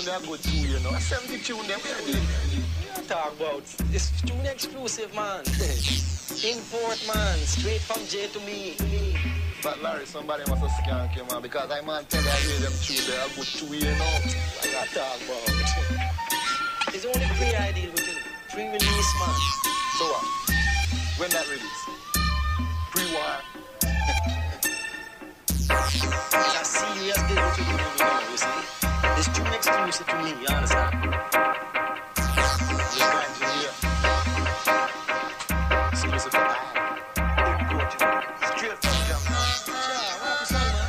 tune that go through, you know. 70 tune them we talk about. It's tune exclusive, man. Import, man. Straight from J to me. But Larry, somebody must have skank you, man, because I man tell you I hear them tune there, I go through, you know. Like I talk about. It's only free I deal with, you know. Pre-release, man. So what? When that release? Pre-war. I see you as good as you do, you see. It's too exclusive to me, you understand? You're trying to hear. Exclusive for that. Import, you know. Straight from them. Yeah, what happened, son, man?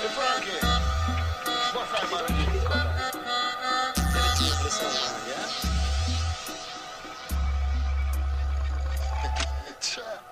The prank here. What's that, man? Let me take this one, man, yeah? Sure.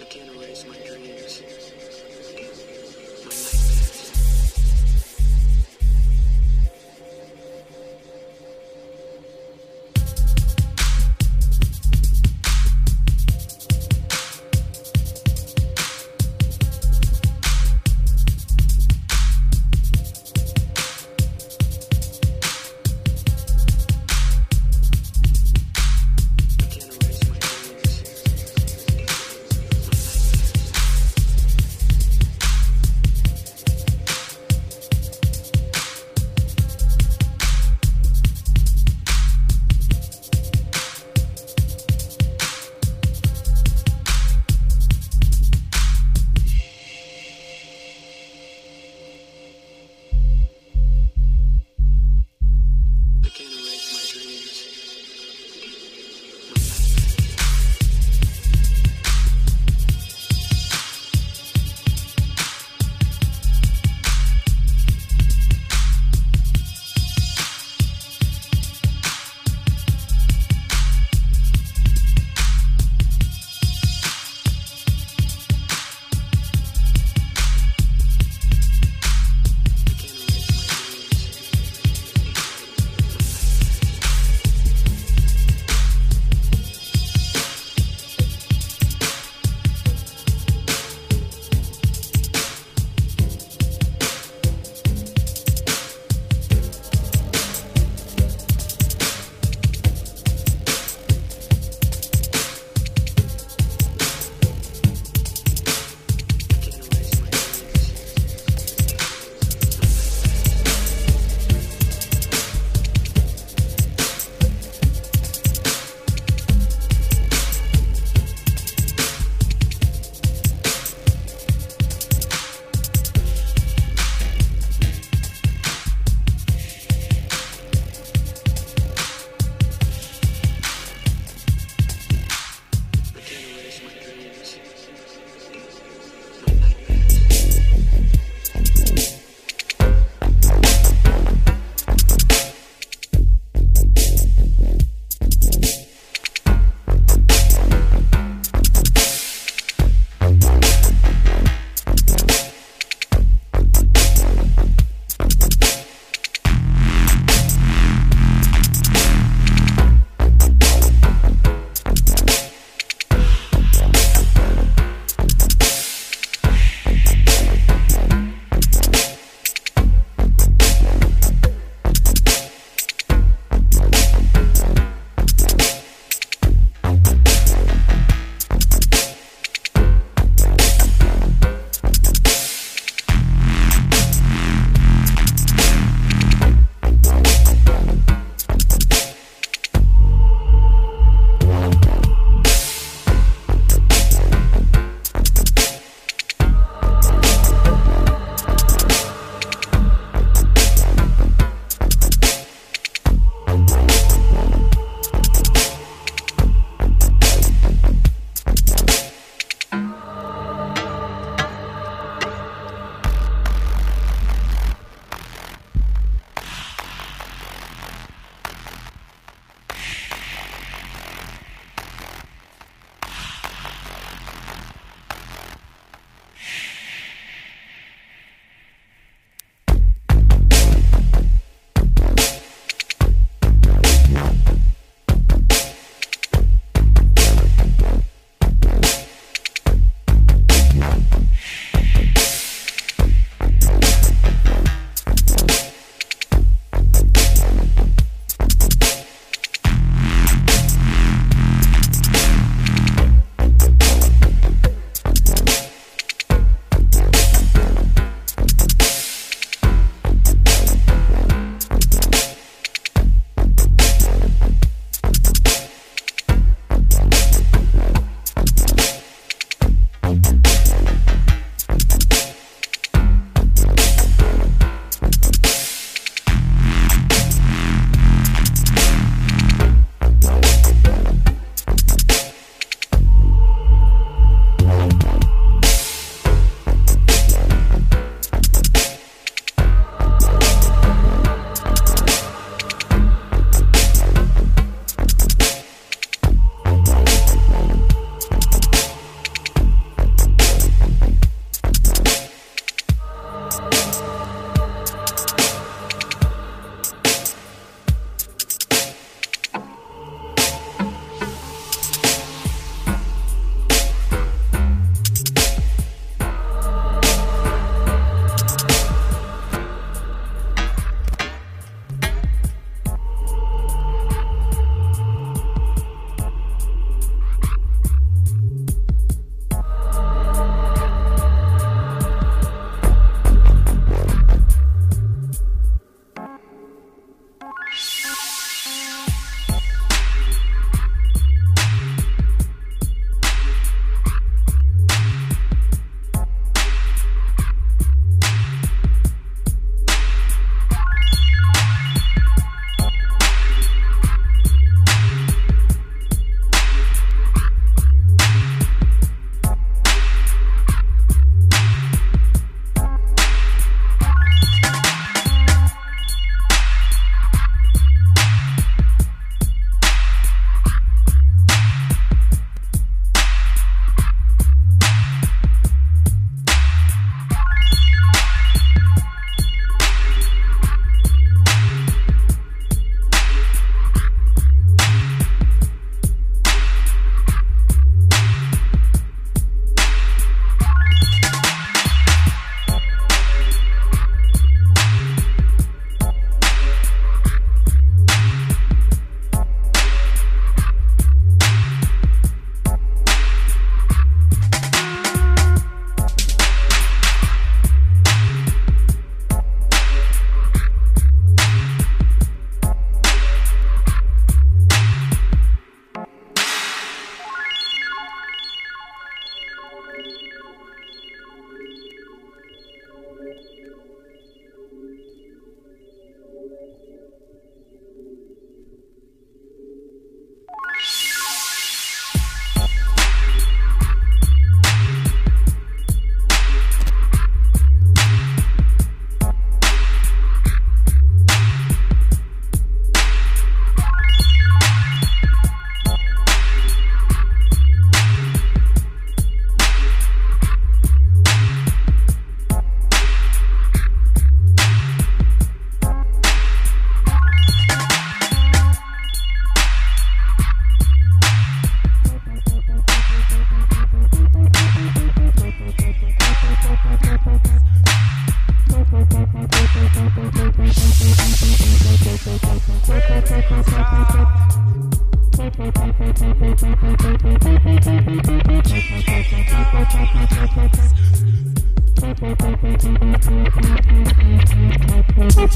I can't erase my dreams. My Of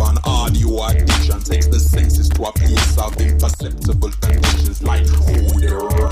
an an audio addiction takes the senses to a place of imperceptible conditions, like who they are,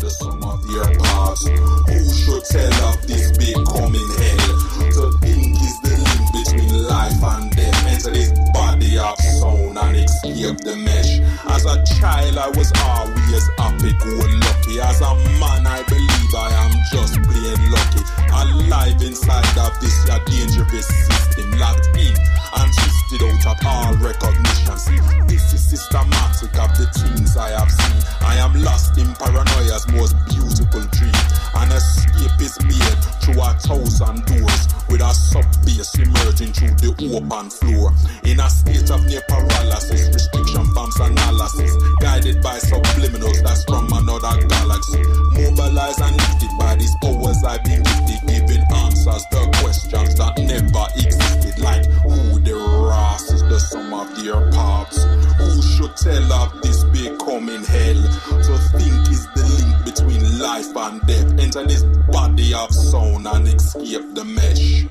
the sum of their parts. Who should tell of this becoming hell? To think is the link between life and death. Enter this body of sound and escape the mesh. As a child I was always happy, go lucky. As a man I believe I am just plain lucky. Alive inside of this a dangerous system, locked in and twisted out of all recognition. This is systematic of the things I have seen. I am lost in paranoia's most beautiful dream. An escape is made through a thousand doors, with a sub-base emerging through the open floor. In a state of near paralysis, restriction bumps analysis, guided by subliminals that's from another galaxy. Mobilized and lifted by these powers I've been gifted, giving answers to questions that never existed, like who the race is, the sum of their parts. Who should tell of this becoming hell? To think is the link between life and death. Enter this body of sound and escape the mesh.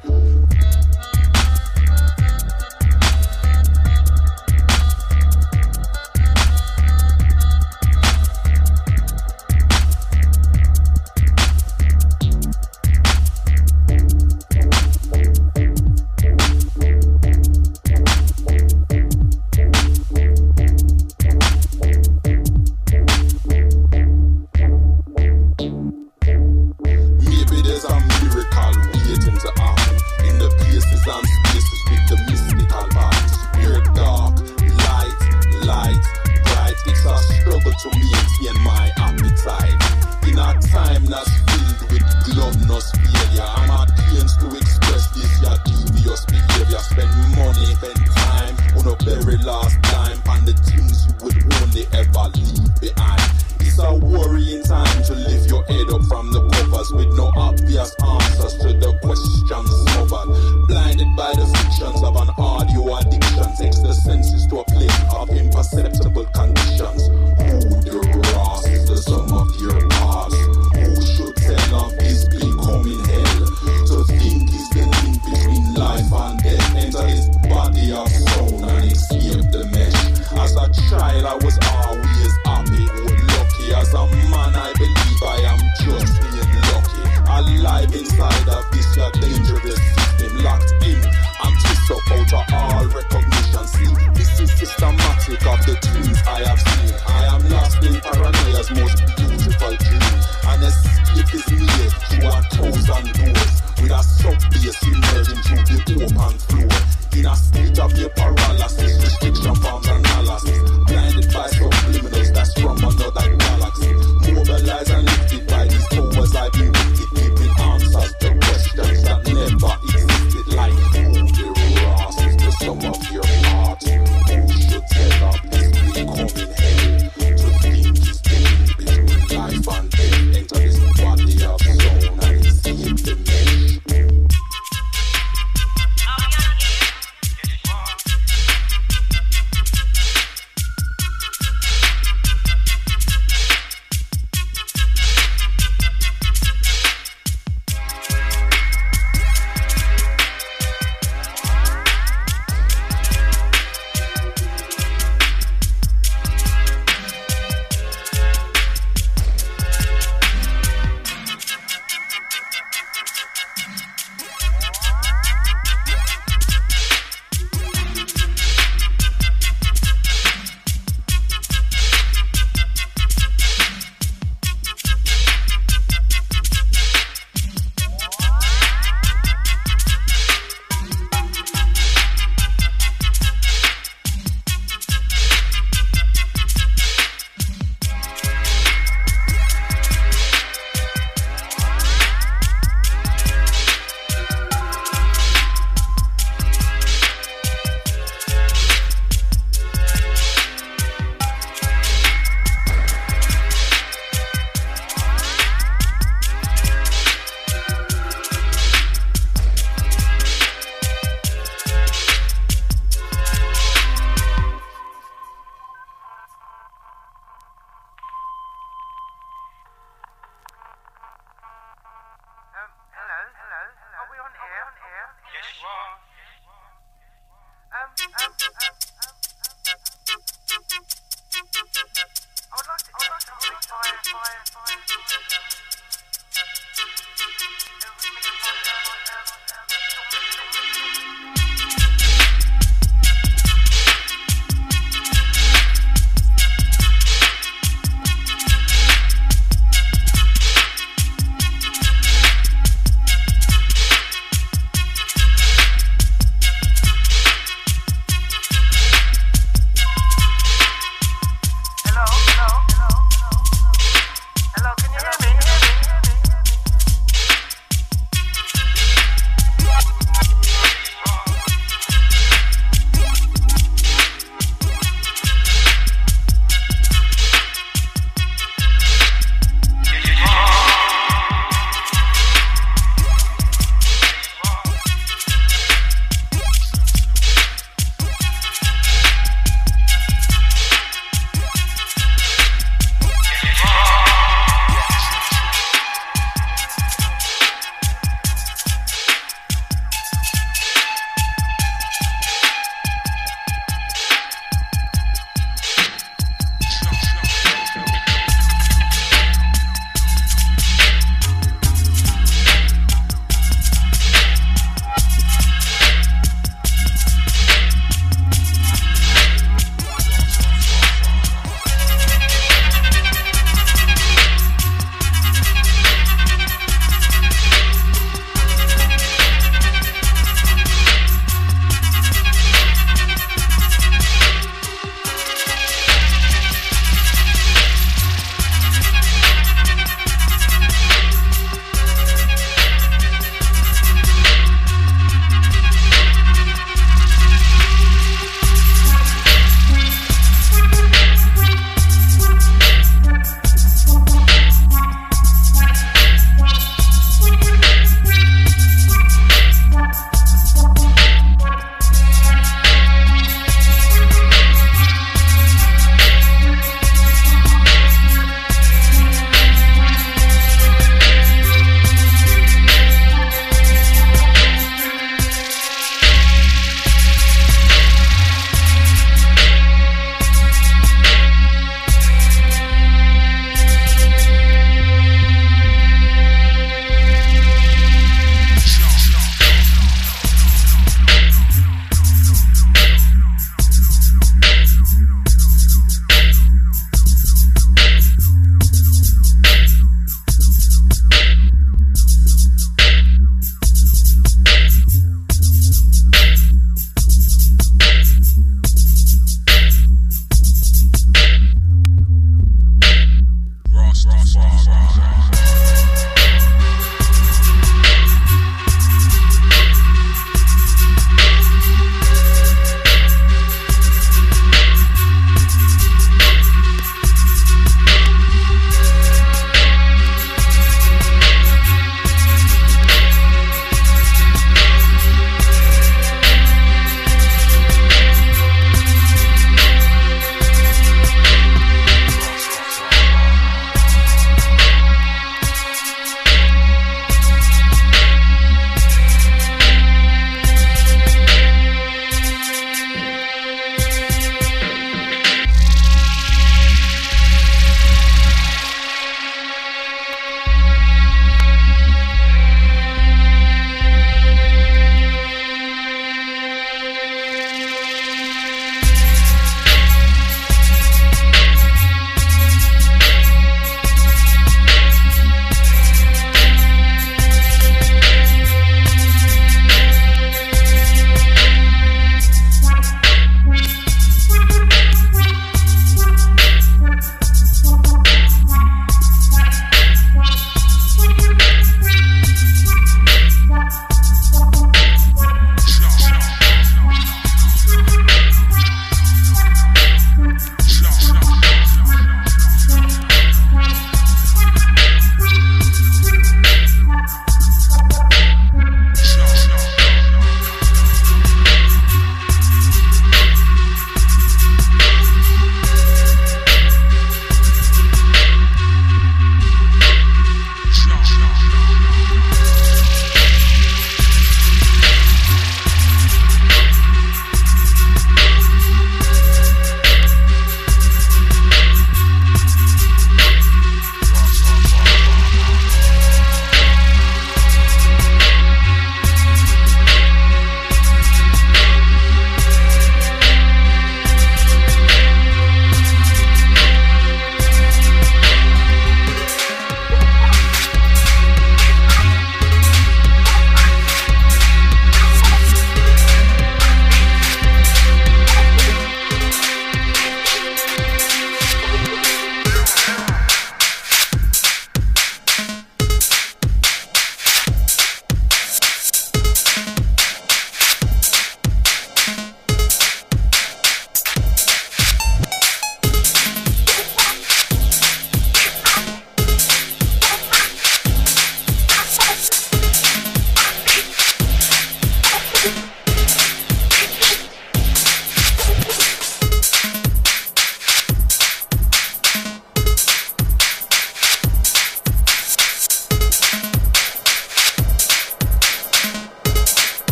Life and death, enter this body of soul and escape the mesh.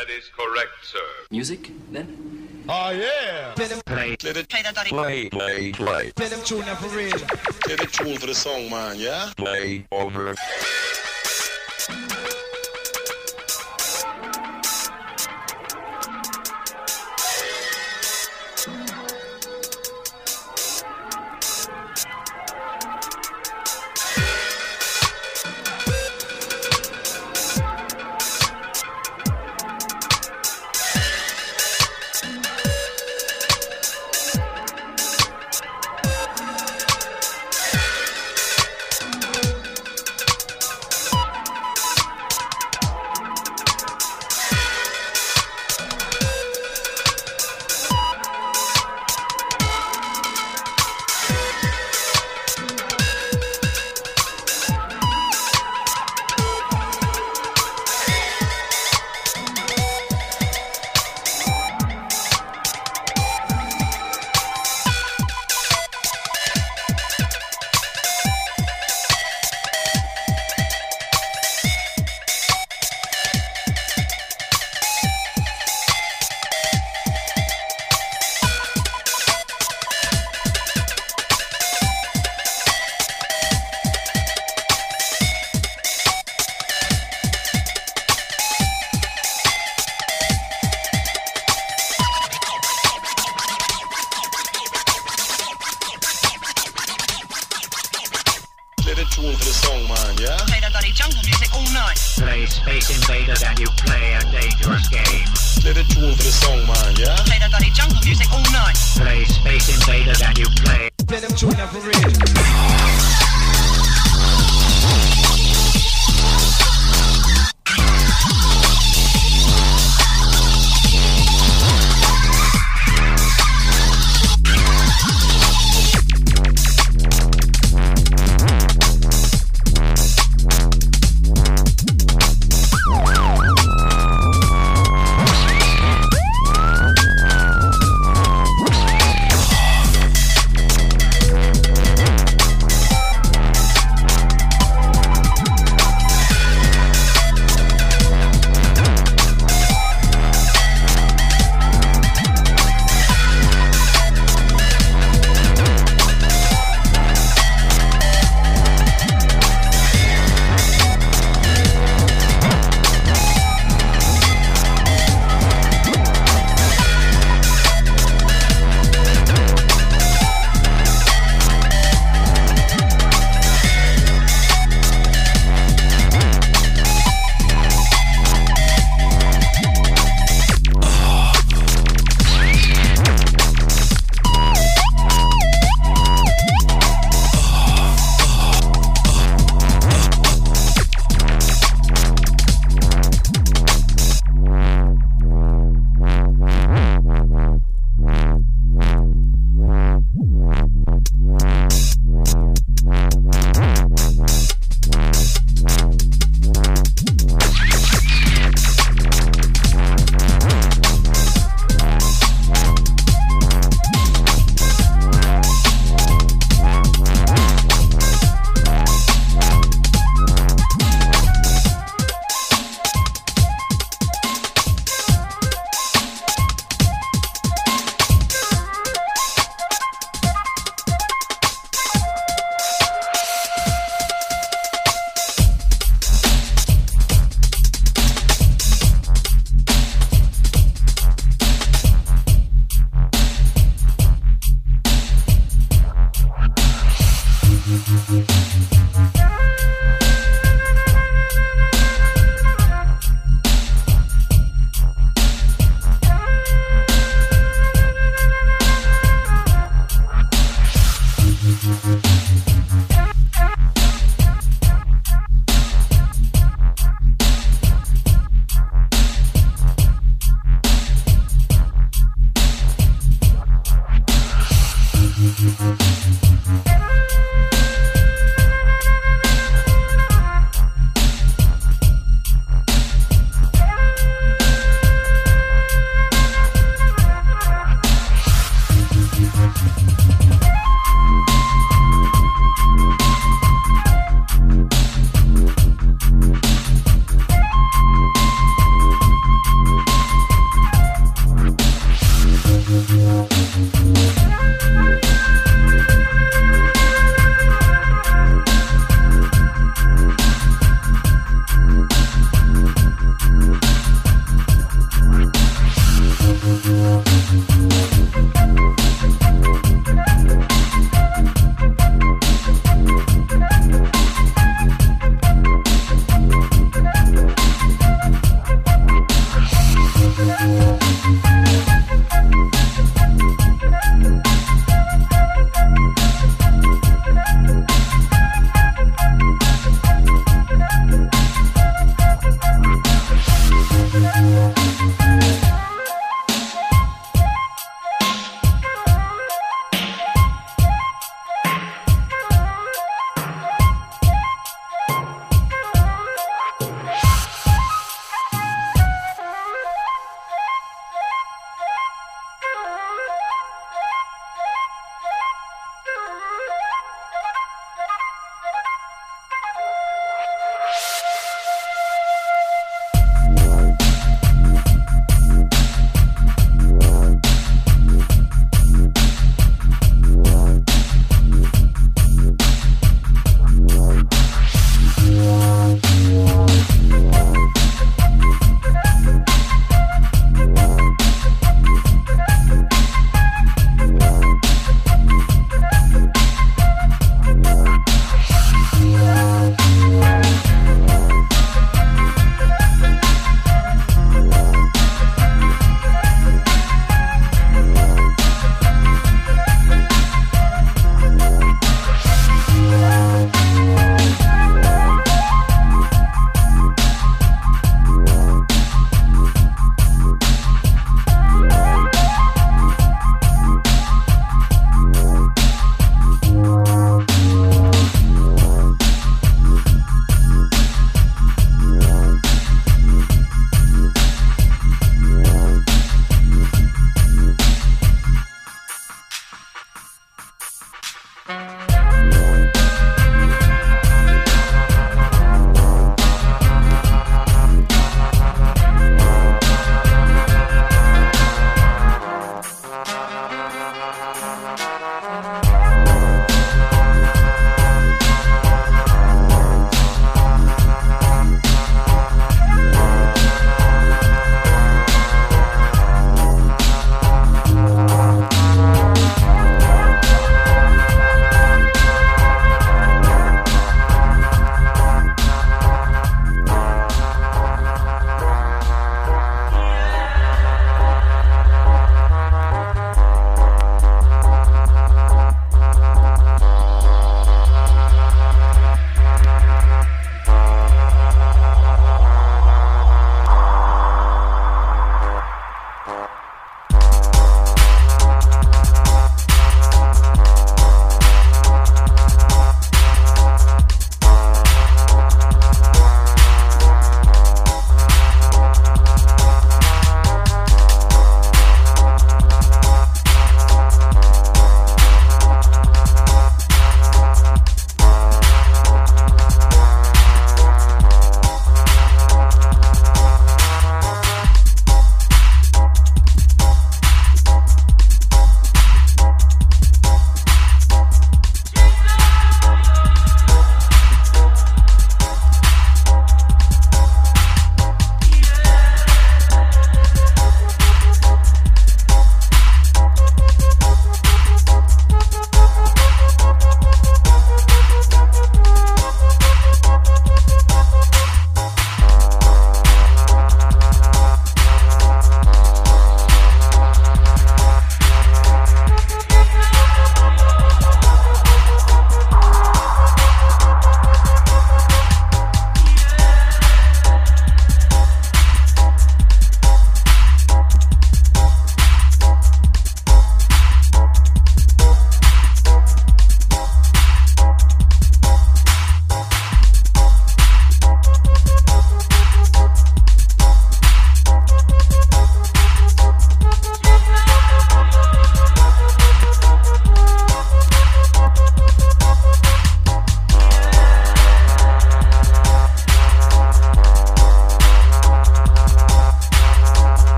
That is correct, sir. Music, then? Oh, yeah! Play. Play the tune for real. Play the tune for the song, man, yeah? Play over. Play them tune up for real.